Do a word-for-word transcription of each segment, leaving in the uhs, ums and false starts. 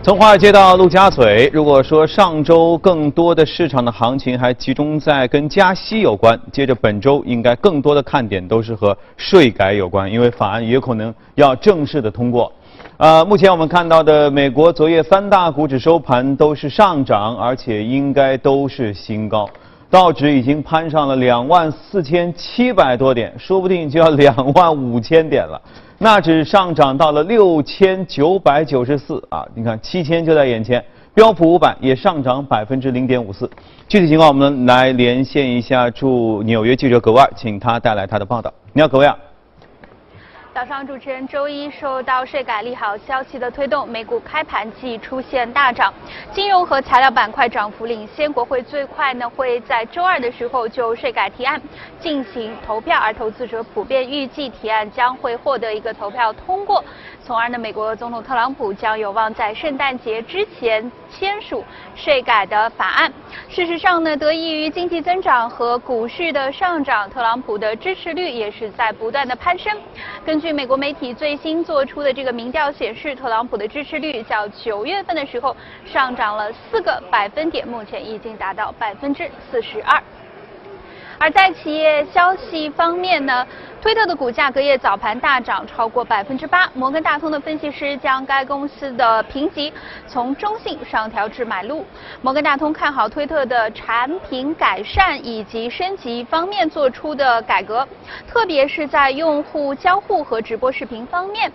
从华尔街到陆家嘴，如果说上周更多的市场的行情还集中在跟加息有关，接着本周应该更多的看点都是和税改有关，因为法案也可能要正式的通过。呃，目前我们看到的美国昨夜三大股指收盘都是上涨，而且应该都是新高。道指已经攀上了两万四千七百多点，说不定就要两万五千点了。纳指上涨到了六千九百九十四啊，你看七千就在眼前。标普五百也上涨百分之零点五四。具体情况我们来连线一下驻纽约记者葛万，请他带来他的报道。你好，葛万。早上，主持人，周一受到税改利好消息的推动，美股开盘即出现大涨，金融和材料板块涨幅领先。国会最快呢会在周二的时候就税改提案进行投票，而投资者普遍预计提案将会获得一个投票通过，从而呢美国总统特朗普将有望在圣诞节之前签署税改的法案。事实上呢，得益于经济增长和股市的上涨，特朗普的支持率也是在不断的攀升。根据据美国媒体最新做出的这个民调显示，特朗普的支持率较九月份的时候上涨了四个百分点，目前已经达到百分之四十二。而在企业消息方面呢，推特的股价隔夜早盘大涨超过百分之八。摩根大通的分析师将该公司的评级从中性上调至买入。摩根大通看好推特的产品改善以及升级方面做出的改革，特别是在用户交互和直播视频方面。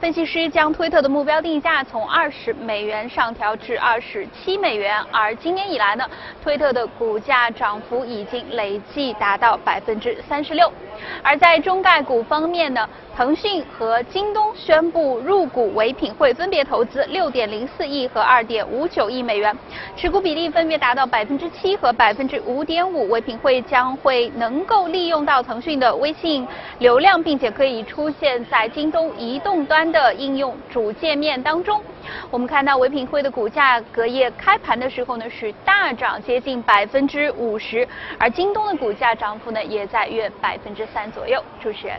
分析师将推特的目标定价从二十美元上调至二十七美元。而今年以来呢，推特的股价涨幅已经累计达到百分之三十六。而在中概股方面呢，腾讯和京东宣布入股唯品会，分别投资 六点零四 亿和 二点五九 亿美元，持股比例分别达到 百分之七 和 百分之五点五。 唯品会将会能够利用到腾讯的微信流量，并且可以出现在京东移动端的应用主界面当中。我们看到唯品会的股价隔夜开盘的时候呢是大涨接近 百分之五十， 而京东的股价涨幅呢也在约 百分之三 左右。主持人，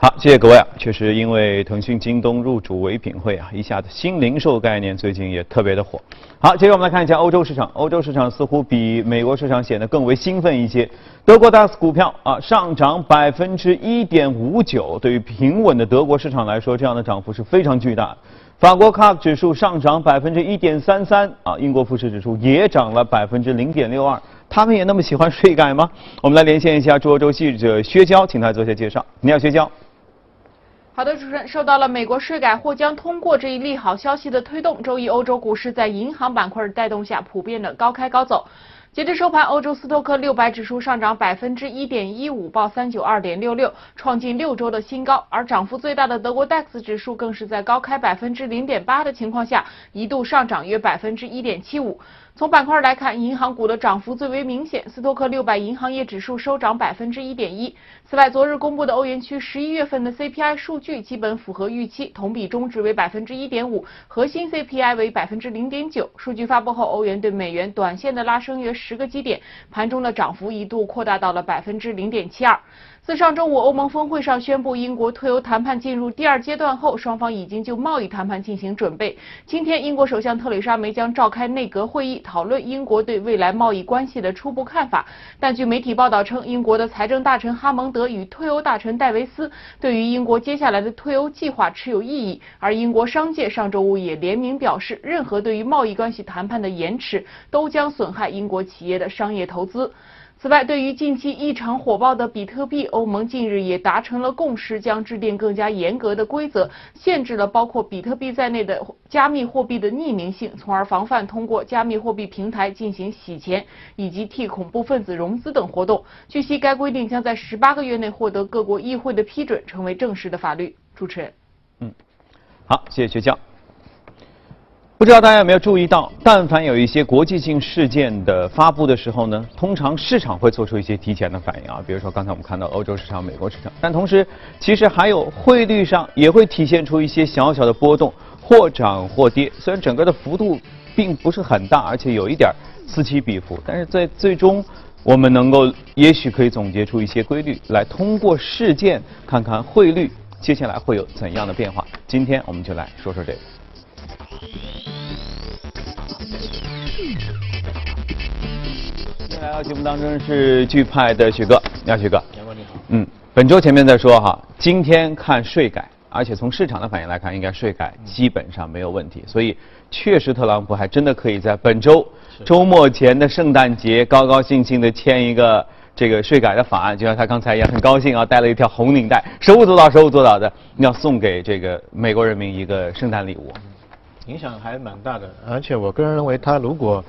好，谢谢各位啊！确实，因为腾讯、京东入主唯品会啊，一下子新零售概念最近也特别的火。好，接着我们来看一下欧洲市场，欧洲市场似乎比美国市场显得更为兴奋一些。德国 D A X 股票啊上涨百分之一点五九，对于平稳的德国市场来说，这样的涨幅是非常巨大的。法国 C A C 指数上涨百分之一点三三啊，英国富时指数也涨了百分之零点六二。他们也那么喜欢税改吗？我们来连线一下驻欧洲记者薛娇，请他做些介绍。你好，薛娇。好的，主持人，受到了美国税改或将通过这一利好消息的推动，周一欧洲股市在银行板块的带动下普遍的高开高走。截至收盘，欧洲斯托克六百指数上涨百分之一点一五，报三九二点六六，创近六周的新高。而涨幅最大的德国 D A X 指数更是在高开百分之零点八的情况下，一度上涨约百分之一点七五。从板块来看，银行股的涨幅最为明显，斯托克六百银行业指数收涨百分之一点一。此外，昨日公布的欧元区十一月份的 C P I 数据基本符合预期，同比中值为百分之一点五，核心 C P I 为百分之零点九。数据发布后，欧元对美元短线的拉升约十个基点，盘中的涨幅一度扩大到了百分之零点七二。自上周五欧盟峰会上宣布英国脱欧谈判进入第二阶段后，双方已经就贸易谈判进行准备。今天，英国首相特蕾莎梅将召开内阁会议，讨论英国对未来贸易关系的初步看法。但据媒体报道称，英国的财政大臣哈蒙德与脱欧大臣戴维斯对于英国接下来的脱欧计划持有异议。而英国商界上周五也联名表示，任何对于贸易关系谈判的延迟都将损害英国企业的商业投资。此外，对于近期异常火爆的比特币，欧盟近日也达成了共识，将制定更加严格的规则，限制了包括比特币在内的加密货币的匿名性，从而防范通过加密货币平台进行洗钱以及替恐怖分子融资等活动。据悉，该规定将在十八个月内获得各国议会的批准，成为正式的法律。主持人，嗯，好，谢谢薛教。不知道大家有没有注意到，但凡有一些国际性事件的发布的时候呢，通常市场会做出一些提前的反应啊，比如说刚才我们看到欧洲市场、美国市场，但同时其实还有汇率上也会体现出一些小小的波动，或涨或跌，虽然整个的幅度并不是很大，而且有一点此起彼伏，但是在最终我们能够也许可以总结出一些规律，来通过事件看看汇率接下来会有怎样的变化。今天我们就来说说这个。今天来到节目当中是剧派的许哥，你好，许哥。杨哥你好。嗯，本周前面在说哈，今天看税改，而且从市场的反应来看，应该税改基本上没有问题，所以确实特朗普还真的可以在本周周末前的圣诞节高高兴兴的签一个这个税改的法案，就像他刚才一样，很高兴啊，带了一条红领带，手舞足蹈，手舞足蹈的，要送给这个美国人民一个圣诞礼物。影响还蛮大的，而且我个人认为，他如果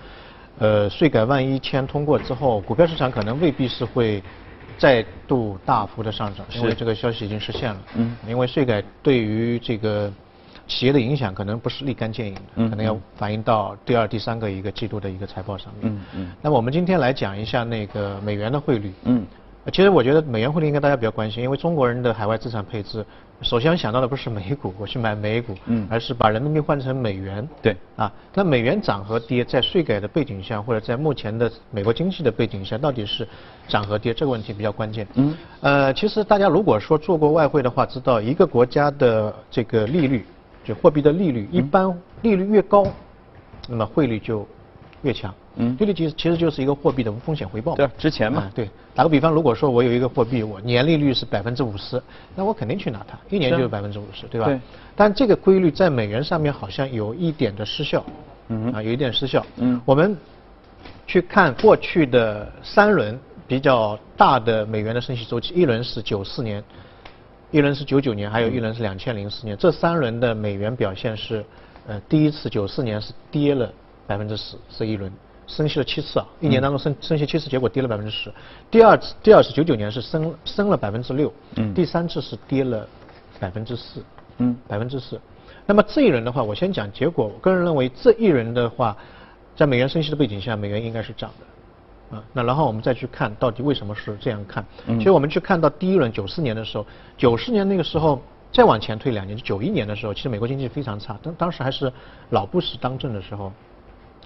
呃，税改万一签通过之后，股票市场可能未必是会再度大幅的上涨，因为这个消息已经实现了。嗯。因为税改对于这个企业的影响可能不是立竿见影的，嗯、可能要反映到第二、第三个一个季度的一个财报上面。嗯嗯。那么我们今天来讲一下那个美元的汇率。嗯。其实我觉得美元汇率应该大家比较关心，因为中国人的海外资产配置，首先想到的不是美股，我去买美股，嗯，而是把人民币换成美元。对，啊，那美元涨和跌，在税改的背景下，或者在目前的美国经济的背景下，到底是涨和跌这个问题比较关键。嗯，呃，其实大家如果说做过外汇的话，知道一个国家的这个利率，就货币的利率，一般利率越高，那么汇率就越强。嗯，利率其实其实就是一个货币的无风险回报。对，值钱嘛。啊、对，打个比方，如果说我有一个货币，我年利率是百分之五十，那我肯定去拿它，一年就是百分之五十，对吧？对。但这个规律在美元上面好像有一点的失效。嗯。啊，有一点失效。嗯。我们去看过去的三轮比较大的美元的升息周期，一轮是九四年，一轮是九九年，还有一轮是两千零四年。这三轮的美元表现是，呃，第一次九四年是跌了百分之十，是一轮。升息了七次啊，一年当中升升息七次，结果跌了百分之十。第二次，第二次九九年是升升了百分之六，第三次是跌了百分之四，嗯，百分之四。那么这一轮的话，我先讲结果。我个人认为这一轮的话，在美元升息的背景下，美元应该是涨的，啊，那然后我们再去看到底为什么是这样看。其实我们去看到第一轮九四年的时候，九四年那个时候。再往前推两年，就九一年的时候，其实美国经济非常差，当当时还是老布什当政的时候。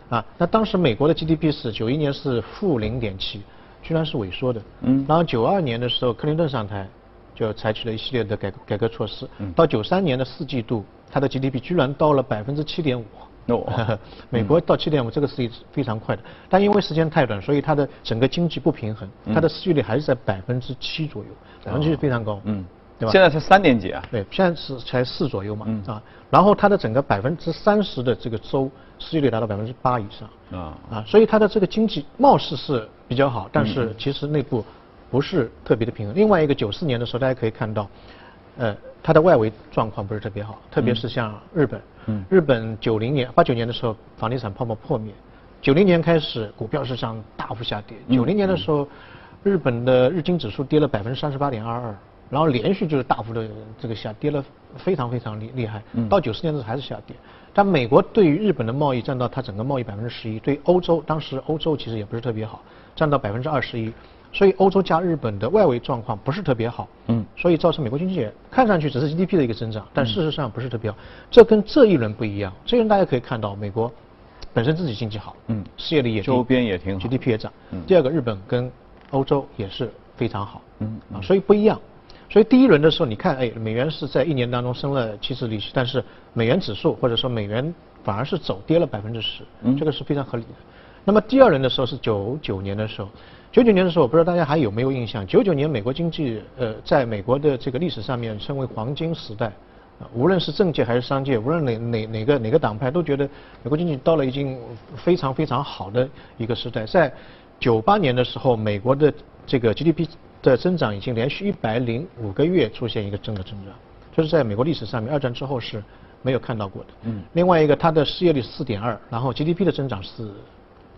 啊，那当时美国的 G D P 是九一年是负零点七，居然是萎缩的。嗯。然后九二年的时候，克林顿上台，就采取了一系列的改改革措施。嗯。到九三年的四季度，它的 G D P 居然到了百分之七点五。哦。美国到七点五，这个是非常快的。但因为时间太短，所以它的整个经济不平衡，它的失业率还是在百分之七左右，百分之七非常高。嗯。对吧？现在才三点几啊？对，现在是才四左右嘛。嗯。啊，然后它的整个百分之三十的这个州。失业率达到百分之八以上啊啊，所以它的这个经济貌似是比较好，但是其实内部不是特别的平衡。另外一个九四年的时候，大家可以看到，呃，它的外围状况不是特别好，特别是像日本，嗯、日本九零年、八九年的时候房地产泡沫破灭，九零年开始股票市场大幅下跌，九零年的时候日本的日经指数跌了百分之三十八点二二。然后连续就是大幅的这个下跌了，非常非常厉厉害。到九十年的时候还是下跌。但美国对于日本的贸易占到它整个贸易百分之十一，对欧洲当时欧洲其实也不是特别好，占到百分之二十一。所以欧洲加日本的外围状况不是特别好。嗯。所以造成美国经济也看上去只是 G D P 的一个增长，但事实上不是特别好。这跟这一轮不一样。这一轮大家可以看到，美国本身自己经济好，嗯，失业率也低，周边也挺好 ，G D P 也涨。嗯。第二个，日本跟欧洲也是非常好。嗯。啊，所以不一样。所以第一轮的时候，你看，哎，美元是在一年当中升了七次利息，但是美元指数或者说美元反而是走跌了百分之十，这个是非常合理的。那么第二轮的时候是九九年的时候，九九年的时候，我不知道大家还有没有印象？九九年美国经济，呃，在美国的这个历史上面称为黄金时代，呃、无论是政界还是商界，无论哪哪哪个哪个党派都觉得美国经济到了已经非常非常好的一个时代。在九八年的时候，美国的这个 G D P。的增长已经连续一百零五个月出现一个正的增长，这是在美国历史上面二战之后是没有看到过的。嗯。另外一个，它的失业率四点二，然后 G D P 的增长是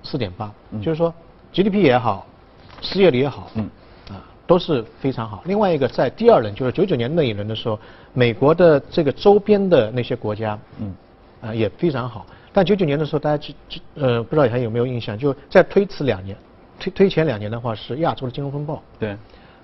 四点八，就是说 G D P 也好，失业率也好，嗯，啊，都是非常好。另外一个，在第二轮，就是九九年那一轮的时候，美国的这个周边的那些国家，嗯，啊，也非常好。但九九年的时候，大家呃不知道还有没有印象？就再推迟两年。推推前两年的话是亚洲的金融风暴，对，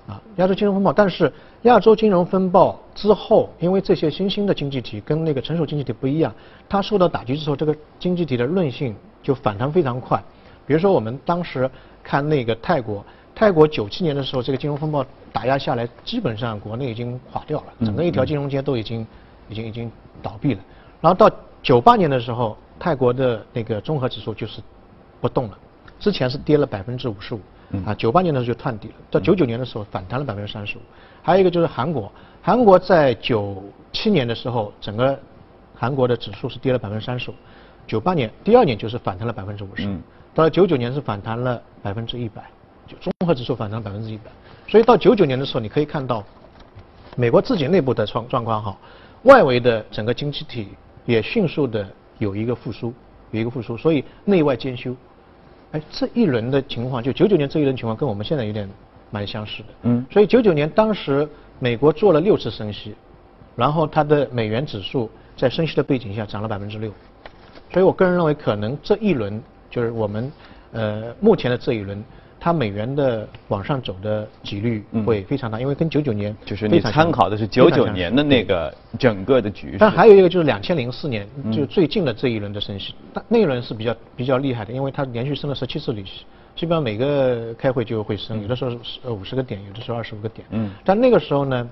啊，亚洲金融风暴，但是亚洲金融风暴之后，因为这些新兴的经济体跟那个成熟经济体不一样，它受到打击之后，这个经济体的韧性就反弹非常快。比如说我们当时看那个泰国，泰国九七年的时候，这个金融风暴打压下来，基本上国内已经垮掉了，整个一条金融街都已经已经已经倒闭了。然后到九八年的时候，泰国的那个综合指数就是不动了，之前是跌了百分之五十五，啊，九八年的时候就探底了，到九九年的时候反弹了百分之三十五。还有一个就是韩国，韩国在九七年的时候，整个韩国的指数是跌了百分之三十五，九八年第二年就是反弹了百分之五十，到了九九年是反弹了百分之一百，就综合指数反弹百分之一百。所以到九九年的时候，你可以看到，美国自己内部的状状况好，外围的整个经济体也迅速的有一个复苏，有一个复苏，所以内外兼修。哎，这一轮的情况，就九九年这一轮情况跟我们现在有点蛮相似的。嗯。所以九九年当时美国做了六次升息，然后它的美元指数在升息的背景下涨了百分之六，所以我个人认为可能这一轮就是我们呃目前的这一轮。它美元的往上走的几率会非常大，因为跟九九年就是你参考的是九九年的那个整个的局势。但还有一个就是两千零四年，就最近的这一轮的升息，那一轮是比较比较厉害的，因为它连续升了十七次利息，基本上每个开会就会升，有的时候呃五十个点，有的时候二十五个点。嗯。但那个时候呢，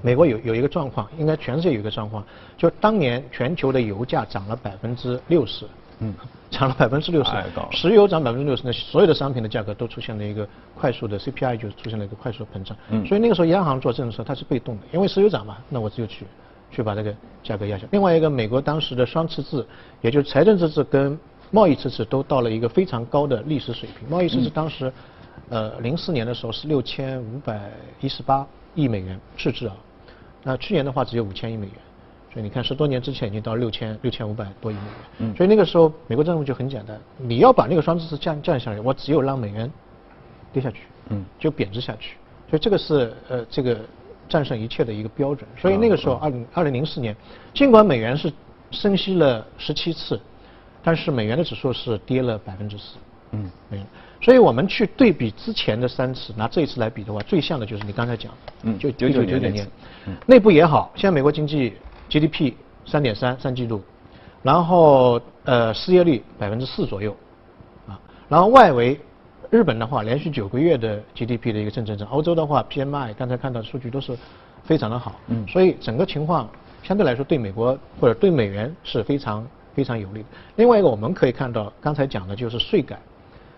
美国有有一个状况，应该全世界有一个状况，就当年全球的油价涨了百分之六十。嗯，涨了百分之六十，石油涨百分之六十，那所有的商品的价格都出现了一个快速的 C P I， 就出现了一个快速的膨胀。嗯，所以那个时候央行做政策它是被动的，因为石油涨嘛，那我只有去去把这个价格压下。另外一个，美国当时的双赤字，也就是财政赤字跟贸易赤字都到了一个非常高的历史水平。贸易赤字当时，嗯、呃，零四年的时候是六千五百一十八亿美元赤字啊，那去年的话只有五千亿美元。所以你看，十多年之前已经到六千六千五百多亿美元。嗯、所以那个时候，美国政府就很简单，你要把那个双赤字降降下来，我只有让美元跌下去，嗯，就贬值下去。所以这个是呃这个战胜一切的一个标准。所以那个时候，二零二零零四年，尽管美元是升息了十七次，但是美元的指数是跌了百分之四。嗯，美元。所以我们去对比之前的三次，拿这一次来比的话，最像的就是你刚才讲，嗯，就九九九九年，嗯、内部也好，现在美国经济。G D P 三点三三季度，然后呃失业率百分之四左右，啊，然后外围日本的话连续九个月的 G D P 的一个正增长，欧洲的话 P M I 刚才看到的数据都是非常的好，嗯，所以整个情况相对来说对美国或者对美元是非常非常有利的。另外一个我们可以看到刚才讲的就是税改，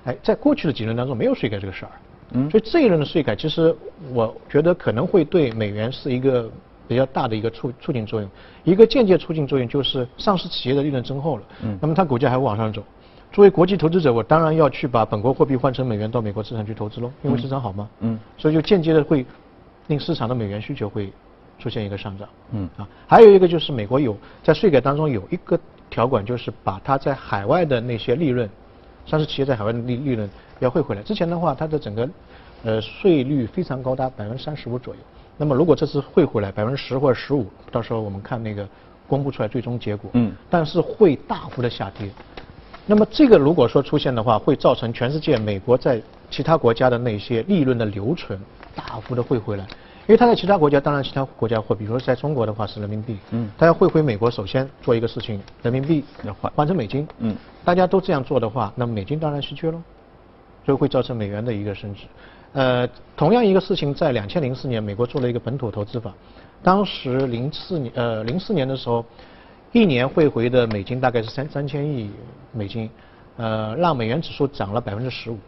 哎，在过去的几轮当中没有税改这个事儿，嗯，所以这一轮的税改其实我觉得可能会对美元是一个。比较大的一个促促进作用，一个间接促进作用就是上市企业的利润增厚了，嗯，那么它股价还会往上走。作为国际投资者，我当然要去把本国货币换成美元到美国市场去投资喽，因为市场好嘛，嗯，所以就间接的会令市场的美元需求会出现一个上涨，嗯啊，还有一个就是美国有在税改当中有一个条款，就是把它在海外的那些利润，上市企业在海外的利利润要汇回来。之前的话，它的整个呃税率非常高达百分之三十五左右。那么如果这次汇回来百分之十或者十五，到时候我们看那个公布出来最终结果。嗯。但是会大幅的下跌。那么这个如果说出现的话，会造成全世界美国在其他国家的那些利润的留存大幅的汇回来，因为它在其他国家，当然其他国家货币，比如说在中国的话是人民币，嗯，它要汇回美国，首先做一个事情，人民币要换换成美金，嗯，大家都这样做的话，那美金当然稀缺喽，所以会造成美元的一个升值。呃，同样一个事情，在两千零四年，美国做了一个本土投资法。当时零四年，呃，零四年的时候，一年汇回的美金大概是三三千亿美金，呃，让美元指数涨了百分之十五。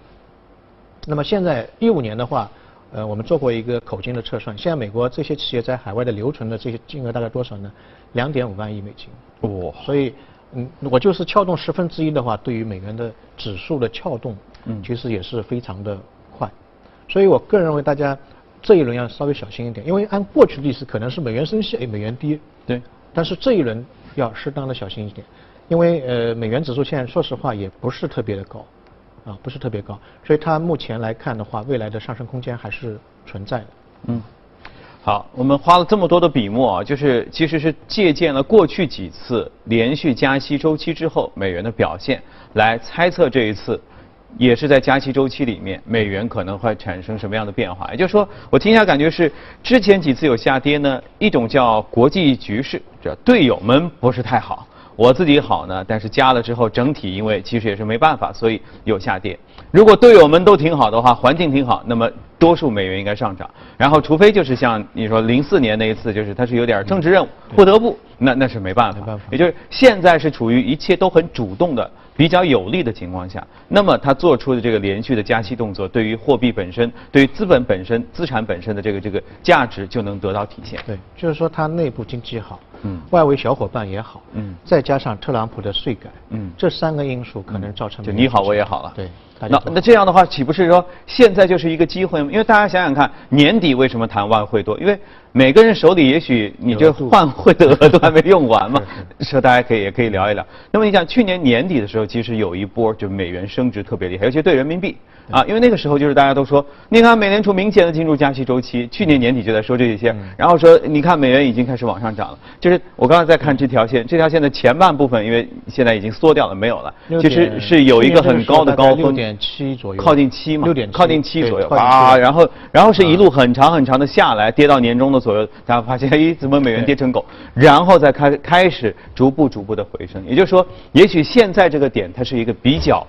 那么现在一五年的话，呃，我们做过一个口径的测算，现在美国这些企业在海外的留存的这些金额大概多少呢？两点五万亿美金。哇！所以，嗯，我就是撬动十分之一的话，对于美元的指数的撬动，嗯，其实也是非常的。所以我个人认为，大家这一轮要稍微小心一点，因为按过去的历史，可能是美元升息，哎，美元跌。对。但是这一轮要适当的小心一点，因为呃，美元指数现在说实话也不是特别的高，啊，不是特别高，所以它目前来看的话，未来的上升空间还是存在的。嗯。好，我们花了这么多的笔墨啊，就是其实是借鉴了过去几次连续加息周期之后美元的表现，来猜测这一次。也是在加息周期里面，美元可能会产生什么样的变化？也就是说，我听一下感觉是之前几次有下跌呢，一种叫国际局势，这队友们不是太好，我自己好呢，但是加了之后整体因为其实也是没办法，所以有下跌。如果队友们都挺好的话，环境挺好，那么多数美元应该上涨。然后除非就是像你说零四年那一次，就是它是有点政治任务，不得不，那那是没办法。也就是现在是处于一切都很主动的、比较有利的情况下，那么它做出的这个连续的加息动作，对于货币本身、对于资本本身、资产本身的这个这个价值就能得到体现。对，就是说它内部经济好。嗯，外围小伙伴也好，嗯，再加上特朗普的税改，嗯，这三个因素可能造成就你好我也好了，对。那那这样的话，岂不是说现在就是一个机会吗？因为大家想想看，年底为什么谈外汇多？因为每个人手里也许你这换汇的额度还没用完嘛，所以大家可以也可以聊一聊。那么你想，去年年底的时候，其实有一波就美元升值特别厉害，尤其对人民币啊，因为那个时候就是大家都说，你看美联储明显的进入加息周期，去年年底就在说这些，然后说你看美元已经开始往上涨了。就是我刚才在看这条线，这条线的前半部分，因为现在已经缩掉了，没有了，其实是有一个很高的高峰。七左右，靠近七嘛，靠近七左右啊，然后然后是一路很长很长的下来，跌到年中的左右，大家发现哎，怎么美元跌成狗？然后再开开始逐步逐步的回升，也就是说，也许现在这个点它是一个比较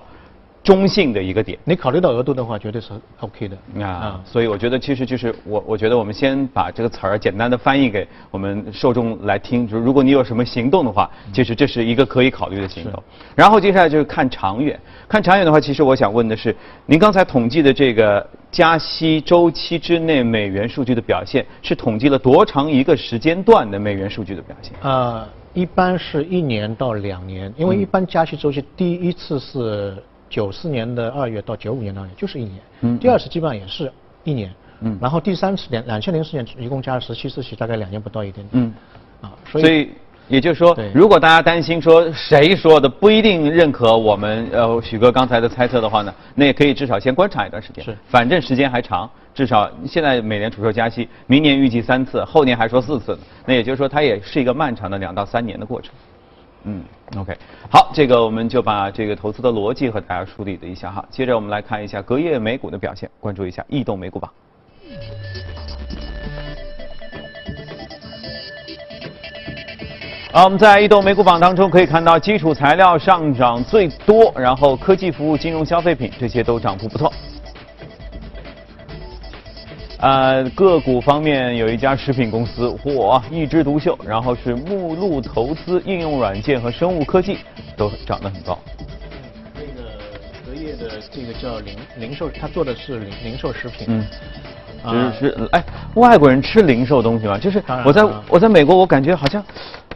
中性的一个点。你考虑到额度的话，绝对是 OK 的啊。所以我觉得其实就是我我觉得我们先把这个词儿简单的翻译给我们受众来听，就是如果你有什么行动的话，其实这是一个可以考虑的行动。然后接下来就是看长远。看长远的话，其实我想问的是，您刚才统计的这个加息周期之内美元数据的表现，是统计了多长一个时间段的美元数据的表现？呃，一般是一年到两年，因为一般加息周期第一次是九四年的二月到九五年的二月，就是一年。嗯。第二次基本上也是一年。嗯。然后第三次两两千零四年一共加了十七次息，大概两年不到一点点。嗯。啊，所以。所以也就是说，如果大家担心说谁说的不一定认可我们呃许哥刚才的猜测的话呢，那也可以至少先观察一段时间。是，反正时间还长，至少现在美联储说加息，明年预计三次，后年还说四次，那也就是说它也是一个漫长的两到三年的过程。嗯 ，OK， 好，这个我们就把这个投资的逻辑和大家梳理了一下哈。接着我们来看一下隔夜美股的表现，关注一下异动美股榜。好，我们在异动美股榜当中可以看到，基础材料上涨最多，然后科技服务、金融、消费品这些都涨幅不错。呃，个股方面有一家食品公司，嚯，一枝独秀。然后是目录投资、应用软件和生物科技都涨得很高。这个隔夜的这个叫零零售，他做的是零零售食品。嗯。就是是哎，外国人吃零售东西嘛，就是我在我在美国，我感觉好像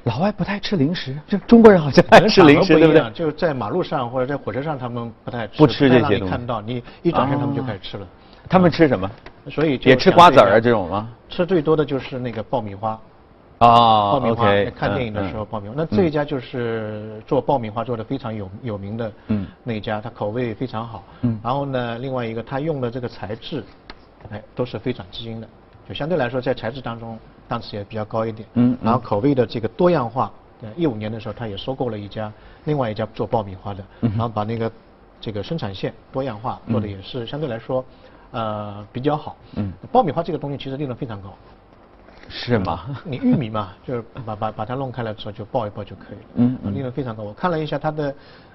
老外不太吃零食，就中国人好像爱吃零食，对不对？就是在马路上或者在火车上，他们不太吃不吃这些东西。看到你一转身，他们就开始吃了。他们吃什么？所以也吃瓜子儿啊这种吗？吃最多的就是那个爆米花，啊，爆米花。看电影的时候爆米花。那这一家就是做爆米花做的非常有有名的，嗯，那一家它口味非常好，嗯。然后呢，另外一个它用的这个材质，哎，都是非常基因的，就相对来说在材质当中档次也比较高一点，嗯。然后口味的这个多样化，一五年的时候它也收购了一家另外一家做爆米花的，然后把那个这个生产线多样化做的也是相对来说。呃，比较好。嗯，爆米花这个东西其实利润非常高。是吗？你玉米嘛，就是把把把它弄开了之后就爆一爆就可以了。嗯，嗯利润非常高。我看了一下它的，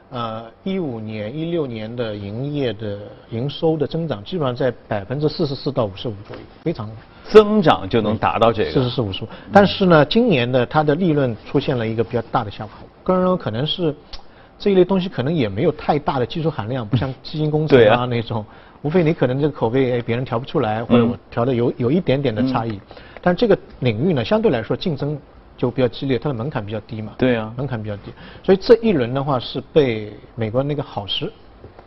呃，一五年、一六年的营业的营收的增长，基本上在百分之四十四到五十五左右，非常增长就能达到这个四十四五十五。但是呢，今年的它的利润出现了一个比较大的下滑。个人认为可能是这一类东西可能也没有太大的技术含量，不像基因工程啊那种。无非你可能这个口味哎别人调不出来，或者我调的有有一点点的差异，但这个领域呢相对来说竞争就比较激烈，它的门槛比较低嘛。对啊，门槛比较低，所以这一轮的话是被美国那个好时，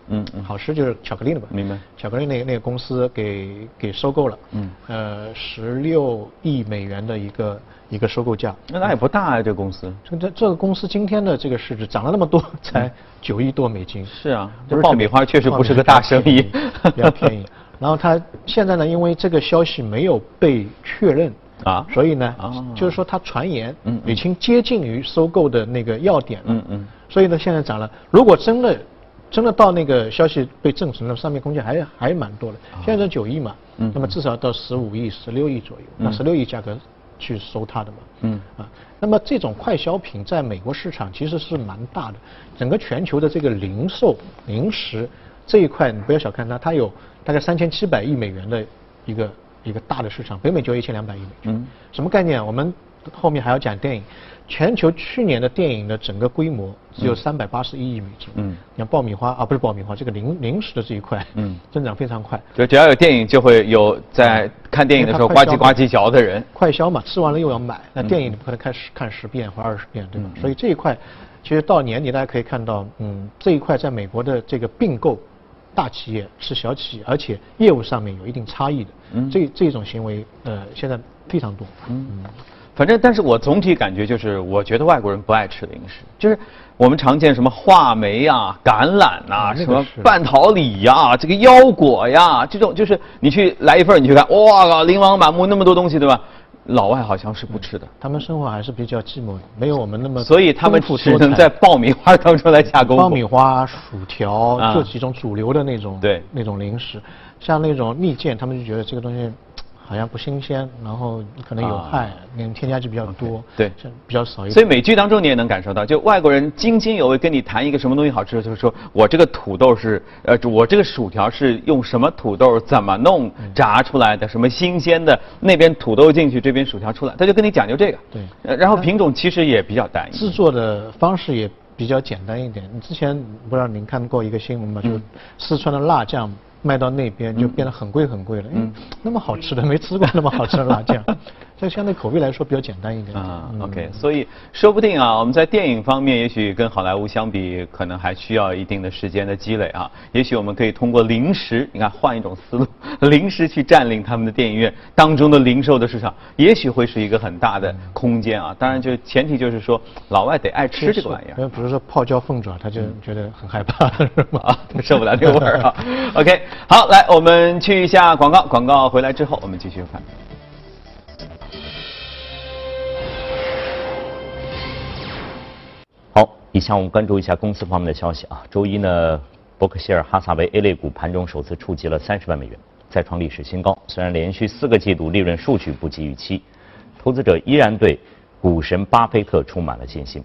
嗯嗯，好时就是巧克力的吧，明白？巧克力那个那个公司给给收购了，嗯，呃，十六亿美元的一个一个收购价。那它也不大啊，这个公司。这这这个公司今天的这个市值涨了那么多，才九亿多美金。是啊，这爆米花确实不是个大生意，比较便宜。然后它现在呢，因为这个消息没有被确认啊，所以呢，就是说它传言已经接近于收购的那个要点了，嗯嗯，所以呢，现在涨了。如果真的。真的到那个消息被证实了，上面空间还还蛮多的。现在九亿嘛，那么至少到十五亿、十六亿左右。那十六亿价格去收它的嘛。嗯啊，那么这种快消品在美国市场其实是蛮大的，整个全球的这个零售零食这一块，你不要小看它，它有大概三千七百亿美元的一个一个大的市场，北美就一千两百亿美元。嗯，什么概念啊？我们后面还要讲电影，全球去年的电影的整个规模只有三百八十一亿美金。嗯，你看爆米花啊，不是爆米花，这个零零食的这一块，嗯，增长非常快。就只要有电影，就会有在看电影的时候呱唧呱唧嚼的人。快消嘛，吃完了又要买。那电影你不可能看十看十遍或二十遍，对吧？嗯、所以这一块，其实到年底大家可以看到，嗯，这一块在美国的这个并购。大企业是小企业，而且业务上面有一定差异的，嗯、这这种行为呃现在非常多。嗯，嗯反正但是我总体感觉就是，我觉得外国人不爱吃零食，就是我们常见什么话梅啊、橄榄呐、啊、啊、什么半桃李呀、啊、这个腰果呀，这种就是你去来一份，你去看，哇，琳琅满目那么多东西，对吧？老外好像是不吃的，他们生活还是比较寂寞的，没有我们那么，所以他们只能在爆米花当中来下功夫。爆米花、薯条这几种主流的那种，对那种零食，像那种蜜饯，他们就觉得这个东西好像不新鲜，然后可能有害，嗯，添加剂比较多，对，比较少一点。所以美剧当中你也能感受到，就外国人津津有味跟你谈一个什么东西好吃，就是说我这个土豆是，呃，我这个薯条是用什么土豆怎么弄炸出来的，什么新鲜的，那边土豆进去，这边薯条出来，他就跟你讲究这个。对，然后品种其实也比较单一，制作的方式也比较简单一点。你之前不知道您看过一个新闻吗？就四川的辣酱。卖到那边就变得很贵很贵了，嗯，那么好吃的没吃过那么好吃的辣酱，所以相对口味来说比较简单一点啊。OK， 所以说不定啊，我们在电影方面也许跟好莱坞相比，可能还需要一定的时间的积累啊。也许我们可以通过零食，你看换一种思路，零食去占领他们的电影院当中的零售的市场，也许会是一个很大的空间啊。当然，就前提就是说老外得爱吃这个玩意儿。比如说泡椒凤爪，他就觉得很害怕，是吗？啊，受不了这个味儿啊。OK。好，来，我们去一下广告。广告回来之后，我们继续看。好，以下我们关注一下公司方面的消息啊。周一呢，伯克希尔哈撒韦 A 类股盘中首次触及了三十万美元，再创历史新高。虽然连续四个季度利润数据不及预期，投资者依然对股神巴菲特充满了信心。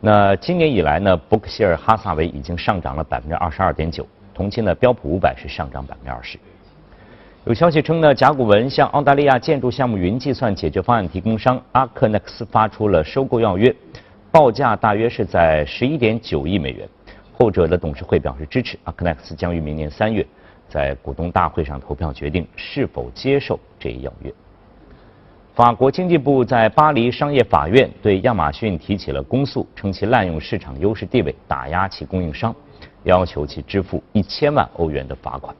那今年以来呢，伯克希尔哈撒韦已经上涨了百分之二十二点九。同期呢，标普五百是上涨百分之二十。有消息称呢，甲骨文向澳大利亚建筑项目云计算解决方案提供商 Aconex 发出了收购要约，报价大约是在十一点九亿美元。后者的董事会表示支持 ，Aconex 将于明年三月在股东大会上投票决定是否接受这一要约。法国经济部在巴黎商业法院对亚马逊提起了公诉，称其滥用市场优势地位打压其供应商。要求其支付一千万欧元的罚款。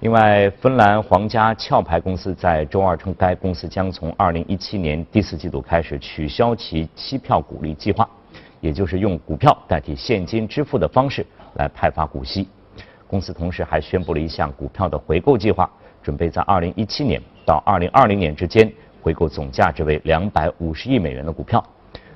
另外，芬兰皇家壳牌公司在周二称，该公司将从二零一七年第四季度开始取消其期票股利计划，也就是用股票代替现金支付的方式来派发股息。公司同时还宣布了一项股票的回购计划，准备在二零一七年到二零二零年之间回购总价值为两百五十亿美元的股票。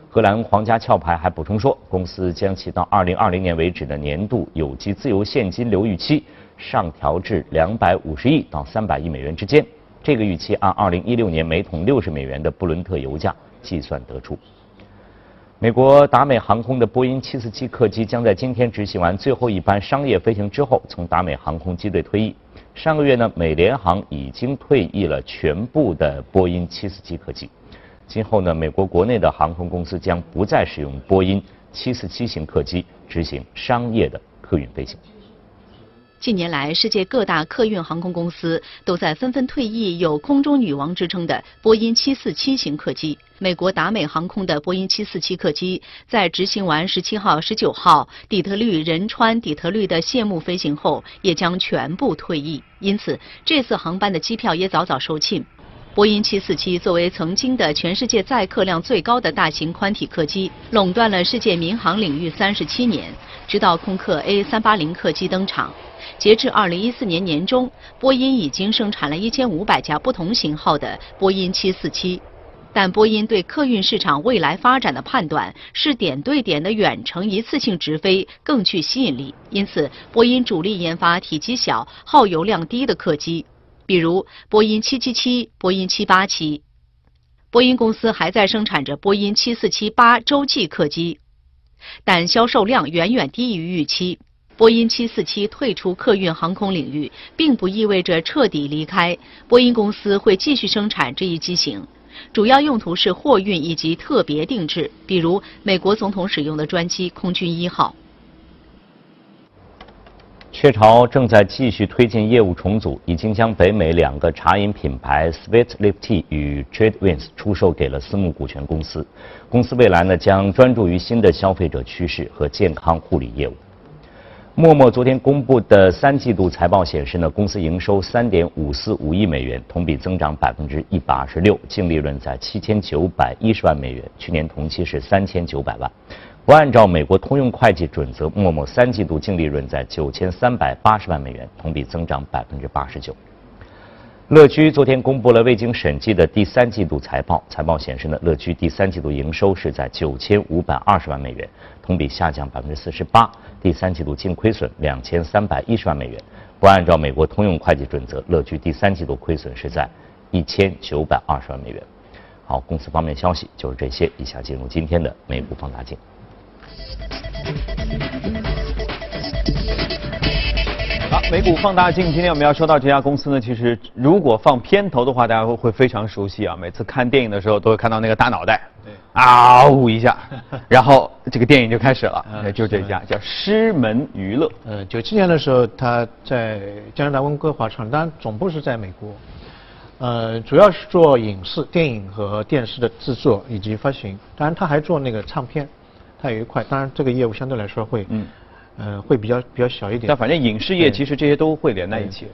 荷兰皇家壳牌还补充说，公司将其到二零二零年为止的年度有机自由现金流预期上调至两百五十亿到三百亿美元之间。这个预期按二零一六年每桶六十美元的布伦特油价计算得出。美国达美航空的波音七四七客机将在今天执行完最后一班商业飞行之后，从达美航空机队退役。上个月呢，美联航已经退役了全部的波音七四七客机。今后呢，美国国内的航空公司将不再使用波音七四七型客机执行商业的客运飞行。近年来，世界各大客运航空公司都在纷纷退役有“空中女王”之称的波音七四七型客机。美国达美航空的波音七四七客机在执行完十七号、十九号底特律仁川底特律的谢幕飞行后，也将全部退役。因此，这次航班的机票也早早售罄。波音七四七作为曾经的全世界载客量最高的大型宽体客机，垄断了世界民航领域三十七年，直到空客 A三八零 客机登场。截至二零一四年年中，波音已经生产了一千五百架不同型号的波音七四七。但波音对客运市场未来发展的判断是点对点的远程一次性直飞更具吸引力，因此波音主力研发体积小、耗油量低的客机。比如波音七七七、波音七八七。波音公司还在生产着波音七四七八洲际客机，但销售量远远低于预期。波音七四七退出客运航空领域，并不意味着彻底离开。波音公司会继续生产这一机型，主要用途是货运以及特别定制，比如美国总统使用的专机空军一号。雀巢正在继续推进业务重组，已经将北美两个茶饮品牌 Sweet Leaf Tea 与 TradeWinds 出售给了私募股权公司。公司未来呢将专注于新的消费者趋势和健康护理业务。陌陌昨天公布的三季度财报显示呢，公司营收三点五四五亿美元，同比增长百分之一百二十六，净利润在七千九百一十万美元，去年同期是三千九百万。不按照美国通用会计准则，陌陌三季度净利润在九千三百八十万美元，同比增长百分之八十九。乐居昨天公布了未经审计的第三季度财报，财报显示呢，乐居第三季度营收是在九千五百二十万美元，同比下降百分之四十八，第三季度净亏损两千三百一十万美元。不按照美国通用会计准则，乐居第三季度亏损是在一千九百二十万美元。好，公司方面消息就是这些，以下进入今天的美股放大镜。美股放大镜，今天我们要说到这家公司呢，其实如果放片头的话，大家会非常熟悉啊。每次看电影的时候都会看到那个大脑袋，对，啊呜一下，然后这个电影就开始了。嗯、就这家叫狮门娱乐。嗯，九七年的时候，他在加拿大温哥华厂，当然总部是在美国。呃，主要是做影视、电影和电视的制作以及发行，当然他还做那个唱片，他有一块。当然这个业务相对来说会。嗯呃，会比较比较小一点。但反正影视业其实这些都会连在一起。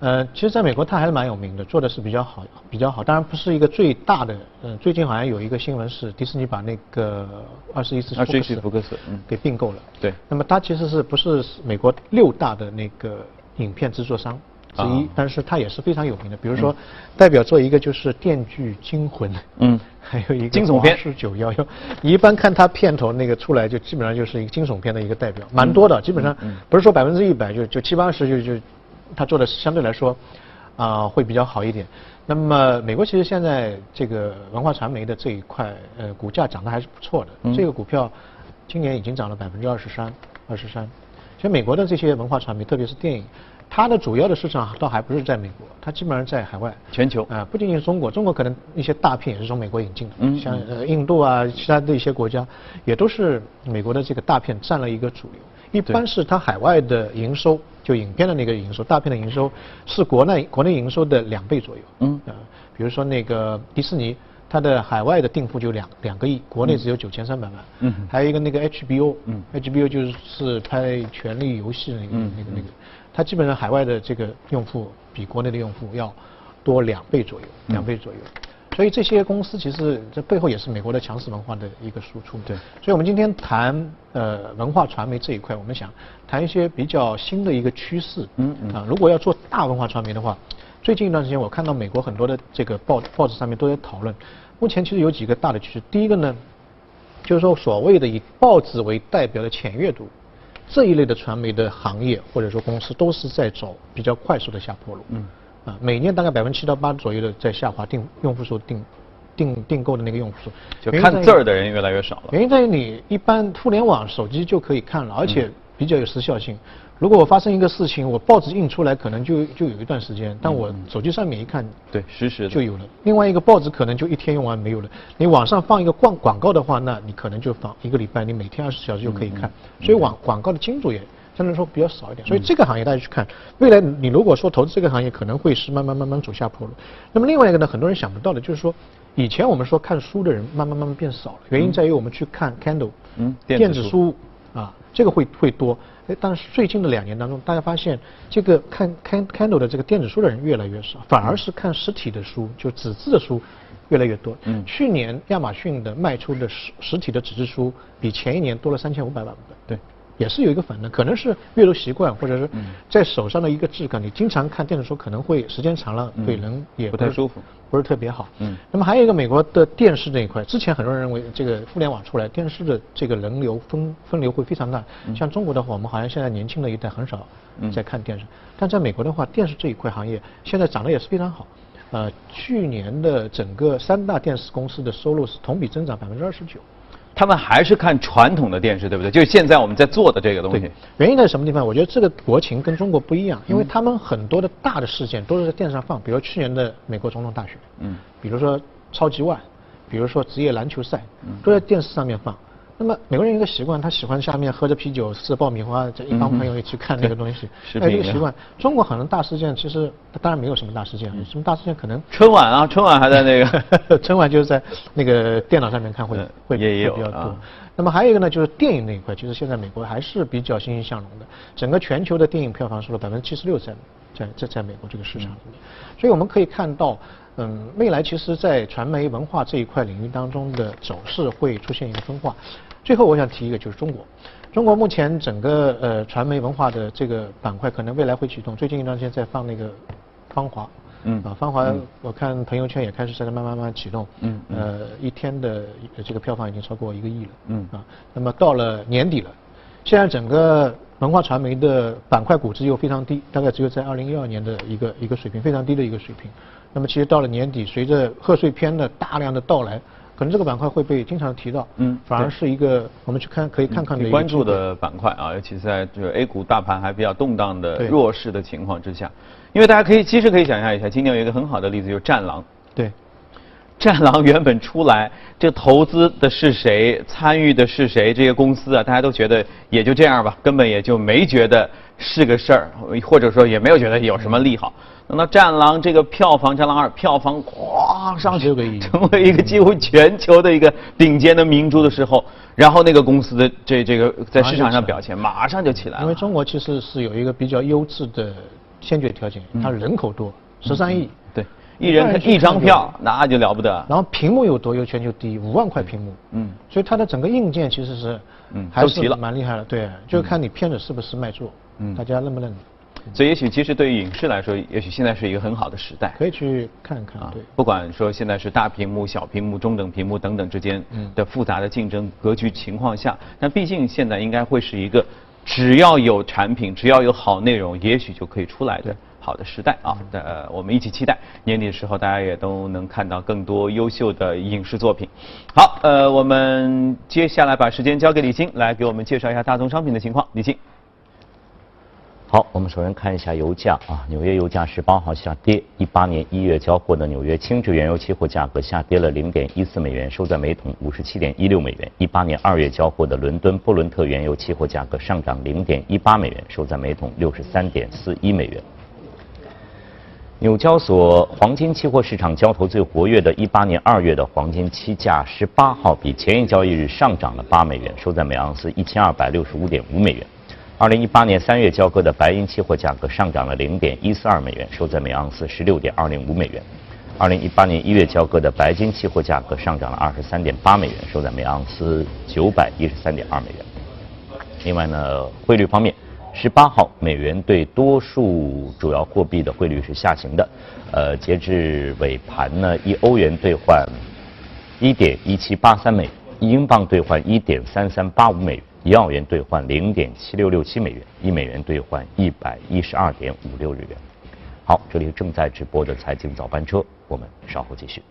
呃，其实在美国它还是蛮有名的，做的是比较好，比较好。当然不是一个最大的。嗯、呃，最近好像有一个新闻是迪士尼把那个二十一世纪福克斯给并购了。对。那么它其实是不是美国六大的那个影片制作商之一？啊、但是它也是非常有名的。比如说，嗯、代表作一个就是《电锯惊魂》。嗯。还有一个惊悚片是九幺幺，你一般看它片头那个出来，就基本上就是一个惊悚片的一个代表，蛮多的，基本上不是说百分之一百，就就七八十，就就它做的相对来说啊、呃、会比较好一点。那么美国其实现在这个文化传媒的这一块，呃，股价涨得还是不错的，嗯、这个股票今年已经涨了百分之二十三，二十三。其实美国的这些文化传媒，特别是电影。它的主要的市场倒还不是在美国，它基本上在海外，全球啊、呃，不仅仅是中国，中国可能一些大片也是从美国引进的，嗯、像呃印度啊，其他的一些国家，也都是美国的这个大片占了一个主流。一般是它海外的营收，就影片的那个营收，大片的营收是国内国内营收的两倍左右。嗯啊、呃，比如说那个迪士尼，它的海外的订户就两两个亿，国内只有九千三百万。嗯，还有一个那个 H B O， 嗯 ，H B O 就是拍《权力游戏》的那个、嗯、那个那个。它基本上海外的这个用户比国内的用户要多两倍左右，两倍左右。所以这些公司其实这背后也是美国的强势文化的一个输出。对。所以我们今天谈呃文化传媒这一块，我们想谈一些比较新的一个趋势。嗯嗯。啊，如果要做大文化传媒的话，最近一段时间我看到美国很多的这个报报纸上面都在讨论。目前其实有几个大的趋势。第一个呢，就是说所谓的以报纸为代表的浅阅读。这一类的传媒的行业或者说公司都是在走比较快速的下坡路，嗯，啊，每年大概百分之七到八左右的在下滑，订用户数订订订购的那个用户数，就看字儿的人越来越少了。原因在于你一般互联网手机就可以看了，而且比较有时效性。如果我发生一个事情，我报纸印出来可能就就有一段时间，但我手机上面一看，对，实时就有了。另外一个报纸可能就一天用完没有了。你网上放一个广广告的话，那你可能就放一个礼拜，你每天二十小时就可以看。所以网广告的金主也相对来说比较少一点。所以这个行业大家去看，未来你如果说投资这个行业，可能会是慢慢慢慢走下坡路。那么另外一个呢，很多人想不到的就是说，以前我们说看书的人慢慢慢慢变少了，原因在于我们去看 Kindle， 嗯，电子书啊。这个会会多，但是最近的两年当中，大家发现这个看看 Kindle 的这个电子书的人越来越少，反而是看实体的书，就纸质的书越来越多。嗯，去年亚马逊的卖出的实实体的纸质书比前一年多了三千五百万本。对，也是有一个反应，可能是阅读习惯，或者是在手上的一个质感。你经常看电子书，可能会时间长了对人也不太舒服，不是特别好。嗯。那么还有一个美国的电视这一块，之前很多人认为这个互联网出来，电视的这个人流分分流会非常大。像中国的话，我们好像现在年轻的一代很少在看电视，但在美国的话，电视这一块行业现在涨得也是非常好。呃，去年的整个三大电视公司的收入是同比增长百分之二十九。他们还是看传统的电视，对不对？就是现在我们在做的这个东西。原因在什么地方？我觉得这个国情跟中国不一样，因为他们很多的大的事件都是在电视上放，比如去年的美国总统大选，嗯，比如说超级碗，比如说职业篮球赛，都在电视上面放。那么美国人有一个习惯，他喜欢下面喝着啤酒吃爆米花，这一帮朋友一起看那个东西。是、嗯、这个习惯。中国可能大事件其实当然没有什么大事件，嗯、什么大事件可能春晚啊，春晚还在那个，春晚就是在那个电脑上面看会、嗯、会也会比较多。啊、那么还有一个呢，就是电影那一块，其实现在美国还是比较欣欣向荣的，整个全球的电影票房收入百分之七十六在在在在美国这个市场里面，嗯、所以我们可以看到。嗯，未来其实，在传媒文化这一块领域当中的走势会出现一个分化。最后，我想提一个，就是中国。中国目前整个呃传媒文化的这个板块，可能未来会启动。最近一段时间在放那个《芳华》，嗯，啊，《芳华》我看朋友圈也开始在慢慢慢启动，嗯，呃，一天的这个票房已经超过一个亿了，嗯，啊，那么到了年底了，现在整个。文化传媒的板块估值又非常低，大概只有在二零一二年的一个一个水平，非常低的一个水平。那么其实到了年底，随着贺岁片的大量的到来，可能这个板块会被经常提到，嗯，反而是一个我们去看可以看看的一个关注的板块啊，尤其在这 A 股大盘还比较动荡的弱势的情况之下，因为大家可以其实可以想象一下，今年有一个很好的例子就是战狼，对。战狼原本出来，这投资的是谁，参与的是谁，这些公司啊，大家都觉得也就这样吧，根本也就没觉得是个事儿，或者说也没有觉得有什么利好。等到战狼这个票房，战狼二票房哗上去，成为一个几乎全球的一个顶尖的明珠的时候，然后那个公司的这这个在市场上表现马上就起来了。因为中国其实是有一个比较优质的先决条件，它人口多，十三亿。嗯嗯对。一人一张票，那就了不得。然后屏幕又多，又全球第一，五万块屏幕。嗯，所以它的整个硬件其实是，嗯，还是蛮厉害的。对，就看你片子是不是卖座，嗯，大家认不认。所以，也许其实对于影视来说，也许现在是一个很好的时代，可以去看看啊。不管说现在是大屏幕、小屏幕、中等屏幕等等之间的复杂的竞争格局情况下，但毕竟现在应该会是一个，只要有产品，只要有好内容，也许就可以出来的。好的时代啊，呃，我们一起期待年底的时候，大家也都能看到更多优秀的影视作品。好，呃，我们接下来把时间交给李菁，来给我们介绍一下大宗商品的情况。李菁，好，我们首先看一下油价啊，纽约油价十八号下跌，一八年一月交货的纽约轻质原油期货价格下跌了零点一四美元，收在每桶五十七点一六美元；一八年二月交货的伦敦布伦特原油期货价格上涨零点一八美元，收在每桶六十三点四一美元。纽交所黄金期货市场交投最活跃的一八年二月的黄金期价十八号比前一交易日上涨了八美元，收在每盎司 一千二百六十五点五美元。二零一八年三月交割的白银期货价格上涨了 零点一四二美元，收在每盎司 十六点二零五美元。二零一八年一月交割的白金期货价格上涨了 二十三点八美元，收在每盎司 九百一十三点二美元。另外呢，汇率方面，十八号，美元对多数主要货币的汇率是下行的。呃，截至尾盘呢，一欧元兑换一点一七八三美元，一英镑兑换一点三三八五美元，一澳元兑换零点七六六七美元，一美元兑换一百一十二点五六日元。好，这里正在直播的财经早班车，我们稍后继续。